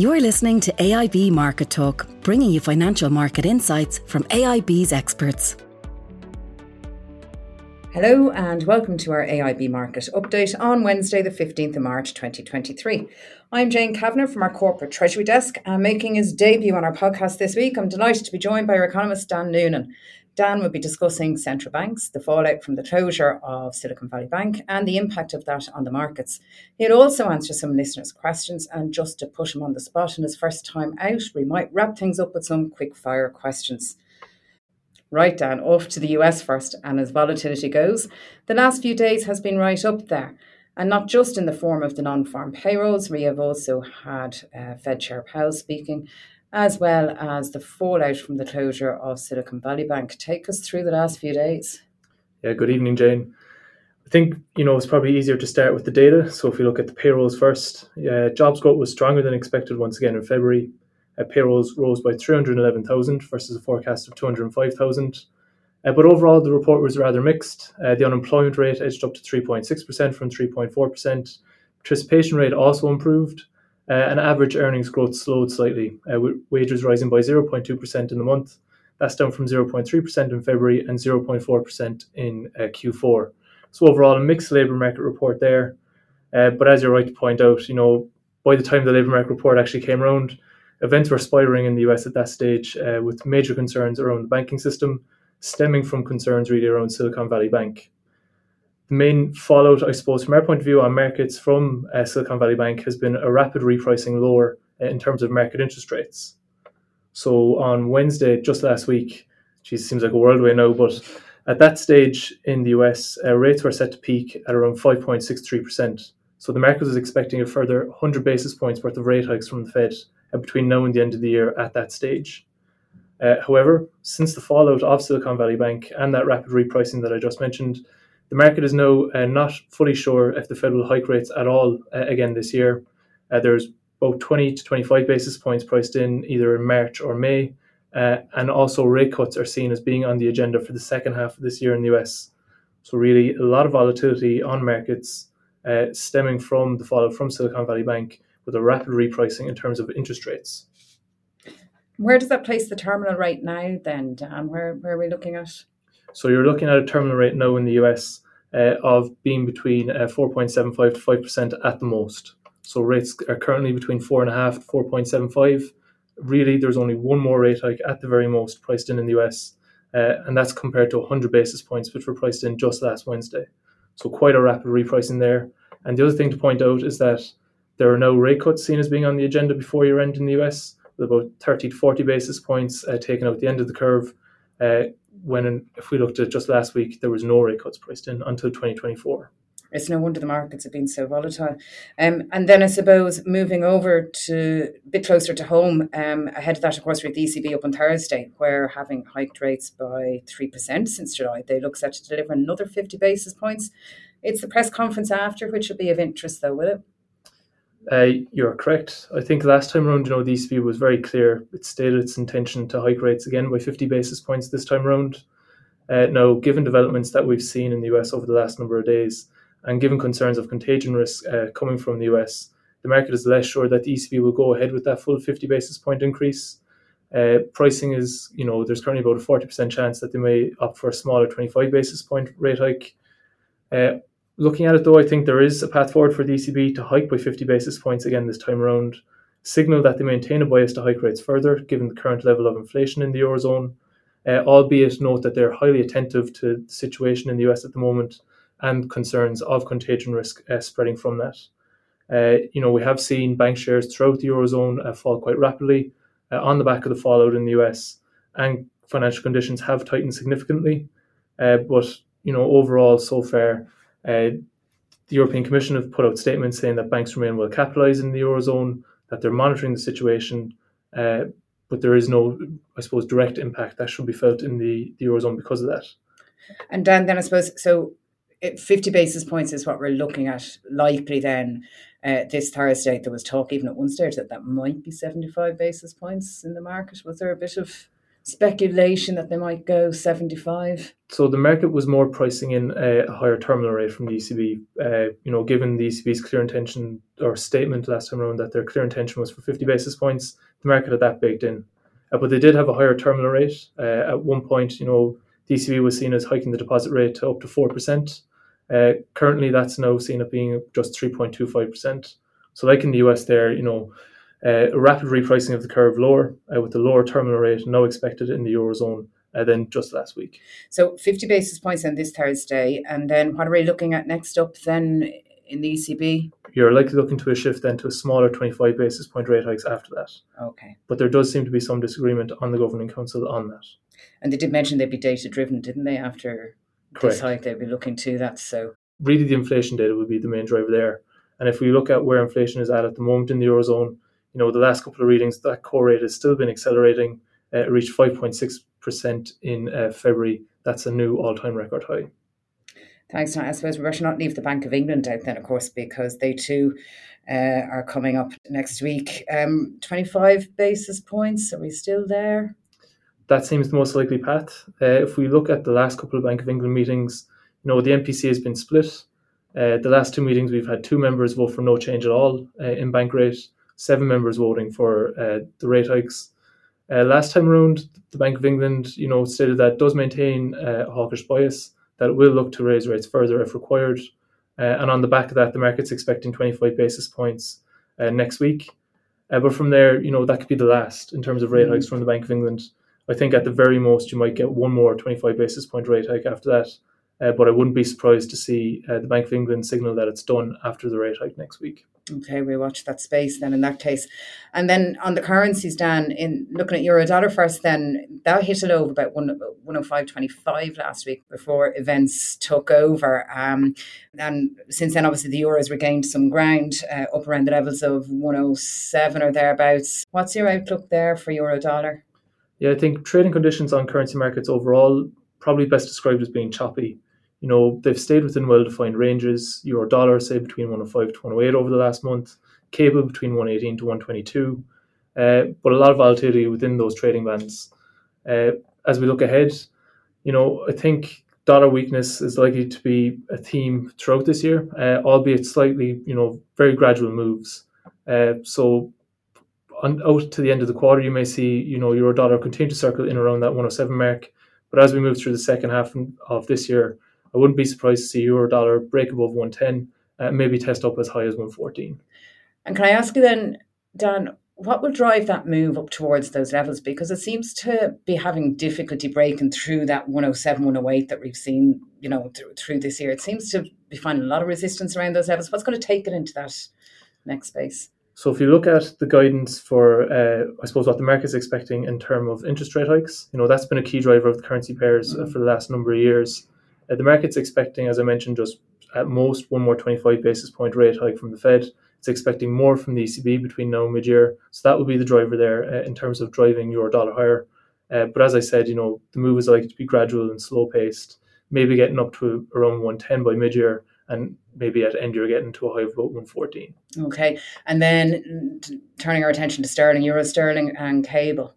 You're listening to AIB Market Talk, bringing you financial market insights from AIB's experts. Hello and welcome to our AIB Market Update on Wednesday, the 15th of March 2023. I'm Jane Kavanagh from our Corporate Treasury Desk, and making his debut on our podcast this week, I'm delighted to be joined by our economist Dan Noonan. Dan will be discussing central banks, the fallout from the closure of Silicon Valley Bank and the impact of that on the markets. He'll also answer some listeners' questions, and just to push him on the spot in his first time out, we might wrap things up with some quick-fire questions. Right, Dan, off to the US first, and as volatility goes, the last few days has been right up there. And not just in the form of the non-farm payrolls, we have also had Fed Chair Powell speaking, as well as the fallout from the closure of Silicon Valley Bank. Take us through the last few days. Yeah, good evening, Jane. I think, it's probably easier to start with the data. So if you look at the payrolls first, jobs growth was stronger than expected once again in February. Payrolls rose by 311,000 versus a forecast of 205,000. But overall, the report was rather mixed. The unemployment rate edged up to 3.6% from 3.4%. Participation rate also improved. And average earnings growth slowed slightly, with wages rising by 0.2% in the month. That's down from 0.3% in February and 0.4% in Q4. So overall, a mixed labour market report there. But as you're right to point out, by the time the labour market report actually came around, events were spiralling in the US at that stage, with major concerns around the banking system, stemming from concerns really around Silicon Valley Bank. The main fallout, I suppose, from our point of view on markets from Silicon Valley Bank has been a rapid repricing lower in terms of market interest rates. So on Wednesday, just last week, geez, it seems like a world away now, but at that stage in the US, rates were set to peak at around 5.63%. So the market was expecting a further 100 basis points worth of rate hikes from the Fed between now and the end of the year at that stage. However, since the fallout of Silicon Valley Bank and that rapid repricing that I just mentioned, the market is now not fully sure if the Fed will hike rates at all again this year. There's about 20 to 25 basis points priced in either in March or May. And also rate cuts are seen as being on the agenda for the second half of this year in the US. So really a lot of volatility on markets stemming from the fallout from Silicon Valley Bank with a rapid repricing in terms of interest rates. Where does that place the terminal rate now then, Dan? Where are we looking at? So you're looking at a terminal rate now in the US of being between 4.75 to 5% at the most. So rates are currently between 4.5 to 4.75. Really, there's only one more rate hike at the very most priced in the US, and that's compared to 100 basis points, which were priced in just last Wednesday. So quite a rapid repricing there. And the other thing to point out is that there are no rate cuts seen as being on the agenda before year-end in the US, with about 30 to 40 basis points taken out the end of the curve. If we looked at just last week, there was no rate cuts priced in until 2024. It's no wonder the markets have been so volatile. And then I suppose moving over to a bit closer to home, ahead of that, of course, we had the ECB up on Thursday, where having hiked rates by 3% since July, they look set to deliver another 50 basis points. It's the press conference after, which will be of interest though, will it? You're correct. I think last time around, the ECB was very clear. It stated its intention to hike rates again by 50 basis points this time around. Now, given developments that we've seen in the US over the last number of days, and given concerns of contagion risk coming from the US, the market is less sure that the ECB will go ahead with that full 50 basis point increase. Pricing is, there's currently about a 40% chance that they may opt for a smaller 25 basis point rate hike. Looking at it, though, I think there is a path forward for the ECB to hike by 50 basis points again this time around, signal that they maintain a bias to hike rates further, given the current level of inflation in the Eurozone, albeit note that they're highly attentive to the situation in the US at the moment and concerns of contagion risk spreading from that. We have seen bank shares throughout the Eurozone fall quite rapidly on the back of the fallout in the US, and financial conditions have tightened significantly. But overall, so far, the European Commission have put out statements saying that banks remain well capitalised in the Eurozone, that they're monitoring the situation, but there is no, I suppose, direct impact that should be felt in the Eurozone because of that. And then I suppose, so 50 basis points is what we're looking at likely then. This Thursday, there was talk even at one stage that might be 75 basis points in the market. Was there a bit of speculation that they might go 75. So the market was more pricing in a higher terminal rate from the ECB, given the ECB's clear intention or statement last time around that their clear intention was for 50 basis points, the market had that baked in. But they did have a higher terminal rate. At one point, the ECB was seen as hiking the deposit rate to up to 4%. Currently, that's now seen at being just 3.25%. So like in the US there, a rapid repricing of the curve lower with the lower terminal rate now expected in the Eurozone than just last week. So 50 basis points on this Thursday. And then what are we looking at next up then in the ECB? You're likely looking to a shift then to a smaller 25 basis point rate hikes after that. Okay. But there does seem to be some disagreement on the Governing Council on that. And they did mention they'd be data driven, didn't they? After Correct. This hike, they'd be looking to that. So really the inflation data would be the main driver there. And if we look at where inflation is at the moment in the Eurozone, the last couple of readings, that core rate has still been accelerating. It reached 5.6% in February. That's a new all-time record high. Thanks. I suppose we better not leave the Bank of England out then, of course, because they too are coming up next week. 25 basis points. Are we still there? That seems the most likely path. If we look at the last couple of Bank of England meetings, the MPC has been split. The last two meetings, we've had two members vote for no change at all in bank rate. Seven members voting for the rate hikes. Last time around, the Bank of England, stated that it does maintain a hawkish bias, that it will look to raise rates further if required. And on the back of that, the market's expecting 25 basis points next week. But from there, that could be the last in terms of rate hikes from the Bank of England. I think at the very most, you might get one more 25 basis point rate hike after that. But I wouldn't be surprised to see the Bank of England signal that it's done after the rate hike next week. Okay, we watch that space then in that case. And then on the currencies, Dan, in looking at euro dollar first then, that hit a low of about 105.25 last week before events took over. And since then, obviously, the euro has regained some ground up around the levels of 107 or thereabouts. What's your outlook there for euro dollar? Yeah, I think trading conditions on currency markets overall probably best described as being choppy. They've stayed within well-defined ranges. Euro dollar, say, between 105 to 108 over the last month. Cable between 118 to 122. But a lot of volatility within those trading bands. As we look ahead, I think dollar weakness is likely to be a theme throughout this year, albeit slightly, very gradual moves. So out to the end of the quarter, you may see, euro dollar continue to circle in around that 107 mark. But as we move through the second half of this year, I wouldn't be surprised to see euro dollar break above 110, maybe test up as high as 114. And can I ask you then, Dan, what will drive that move up towards those levels? Because it seems to be having difficulty breaking through that 107, 108 that we've seen, through this year. It seems to be finding a lot of resistance around those levels. What's going to take it into that next space? So if you look at the guidance for, what the market's expecting in terms of interest rate hikes, that's been a key driver of the currency pairs for the last number of years. The market's expecting, as I mentioned, just at most one more 25 basis point rate hike from the Fed. It's expecting more from the ECB between now and mid-year. So that would be the driver there in terms of driving euro dollar higher. But as I said, the move is likely to be gradual and slow-paced, maybe getting up to around 110 by mid-year. And maybe at end, you're getting to a high of about 114. Okay. And then turning our attention to sterling, euro sterling and cable.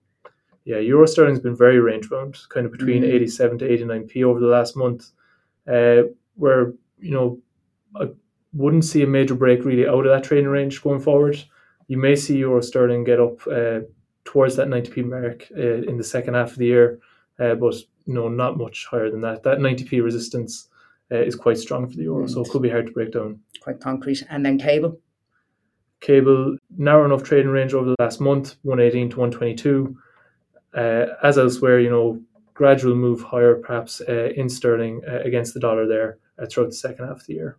Yeah, euro sterling has been very range-bound, kind of between 87 to 89p over the last month, where, I wouldn't see a major break really out of that trading range going forward. You may see euro sterling get up towards that 90p mark in the second half of the year, but not much higher than that. That 90p resistance is quite strong for the euro, so it could be hard to break down. Quite concrete. And then cable? Cable, narrow enough trading range over the last month, 118 to 122. As elsewhere, gradual move higher perhaps in sterling against the dollar there throughout the second half of the year.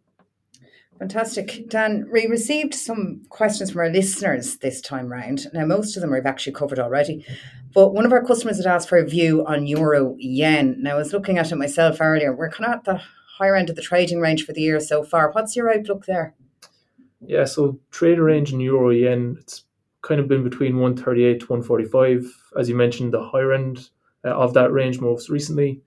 Fantastic. Dan, we received some questions from our listeners this time round. Now, most of them we've actually covered already, but one of our customers had asked for a view on euro yen. Now, I was looking at it myself earlier. We're kind of at the higher end of the trading range for the year so far. What's your outlook there? Yeah, so trading range in euro yen, it's kind of been between 138 to 145. As you mentioned, the higher end of that range most recently.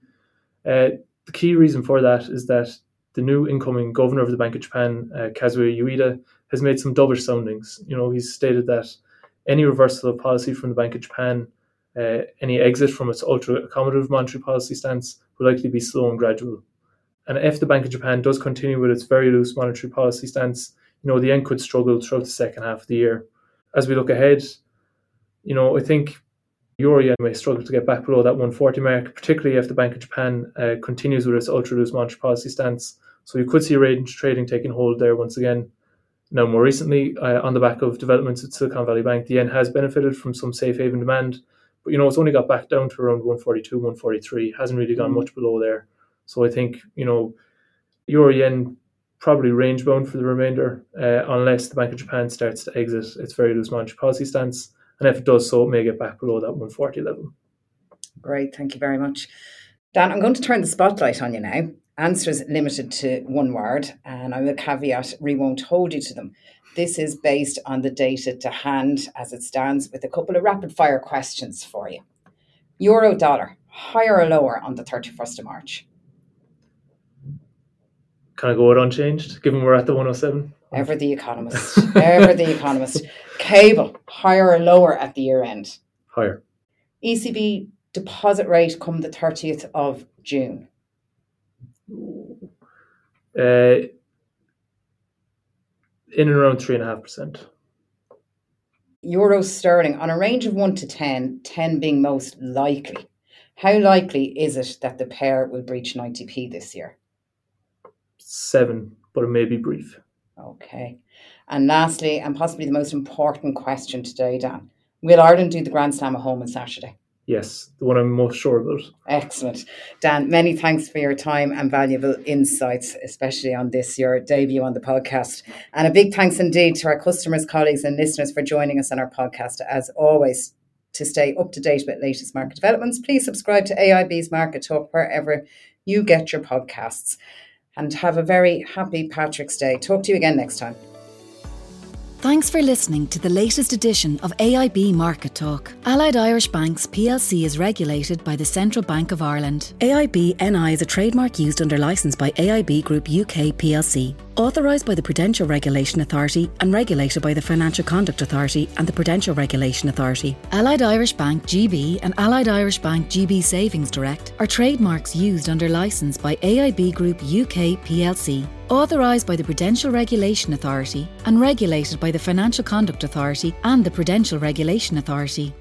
The key reason for that is that the new incoming governor of the Bank of Japan, Kazuo Ueda, has made some dovish soundings. He's stated that any reversal of policy from the Bank of Japan any exit from its ultra-accommodative monetary policy stance will likely be slow and gradual. And if the Bank of Japan does continue with its very loose monetary policy stance, the yen could struggle throughout the second half of the year. As we look ahead, I think euro yen may struggle to get back below that 140 mark, particularly if the Bank of Japan continues with its ultra-loose monetary policy stance. So you could see range trading taking hold there once again. Now, more recently, on the back of developments at Silicon Valley Bank, the yen has benefited from some safe haven demand, but it's only got back down to around 142, 143, hasn't really gone much below there. So I think, euro yen probably range bound for the remainder, unless the Bank of Japan starts to exit its very loose monetary policy stance. And if it does so, it may get back below that 140 level. Great, thank you very much. Dan, I'm going to turn the spotlight on you now. Answers limited to one word, and I will caveat, we won't hold you to them. This is based on the data to hand as it stands, with a couple of rapid fire questions for you. Euro dollar, higher or lower on the 31st of March? Can I go it unchanged, given we're at the 107? Ever the economist. Cable, higher or lower at the year end? Higher. ECB deposit rate come the 30th of June? In and around 3.5%. Euro sterling, on a range of 1 to 10, 10 being most likely. How likely is it that the pair will breach 90p this year? 7, but it may be brief. Okay. And lastly, and possibly the most important question today, Dan, will Ireland do the Grand Slam at home on Saturday? Yes, the one I'm most sure about. Excellent. Dan, many thanks for your time and valuable insights, especially on this, your debut on the podcast. And a big thanks indeed to our customers, colleagues and listeners for joining us on our podcast. As always, to stay up to date with latest market developments, please subscribe to AIB's Market Talk wherever you get your podcasts. And have a very happy Patrick's Day. Talk to you again next time. Thanks for listening to the latest edition of AIB Market Talk. Allied Irish Banks plc is regulated by the Central Bank of Ireland. AIB NI is a trademark used under licence by AIB Group UK plc, authorised by the Prudential Regulation Authority and regulated by the Financial Conduct Authority and the Prudential Regulation Authority. Allied Irish Bank GB and Allied Irish Bank GB Savings Direct are trademarks used under licence by AIB Group UK plc, authorised by the Prudential Regulation Authority and regulated by the Financial Conduct Authority and the Prudential Regulation Authority.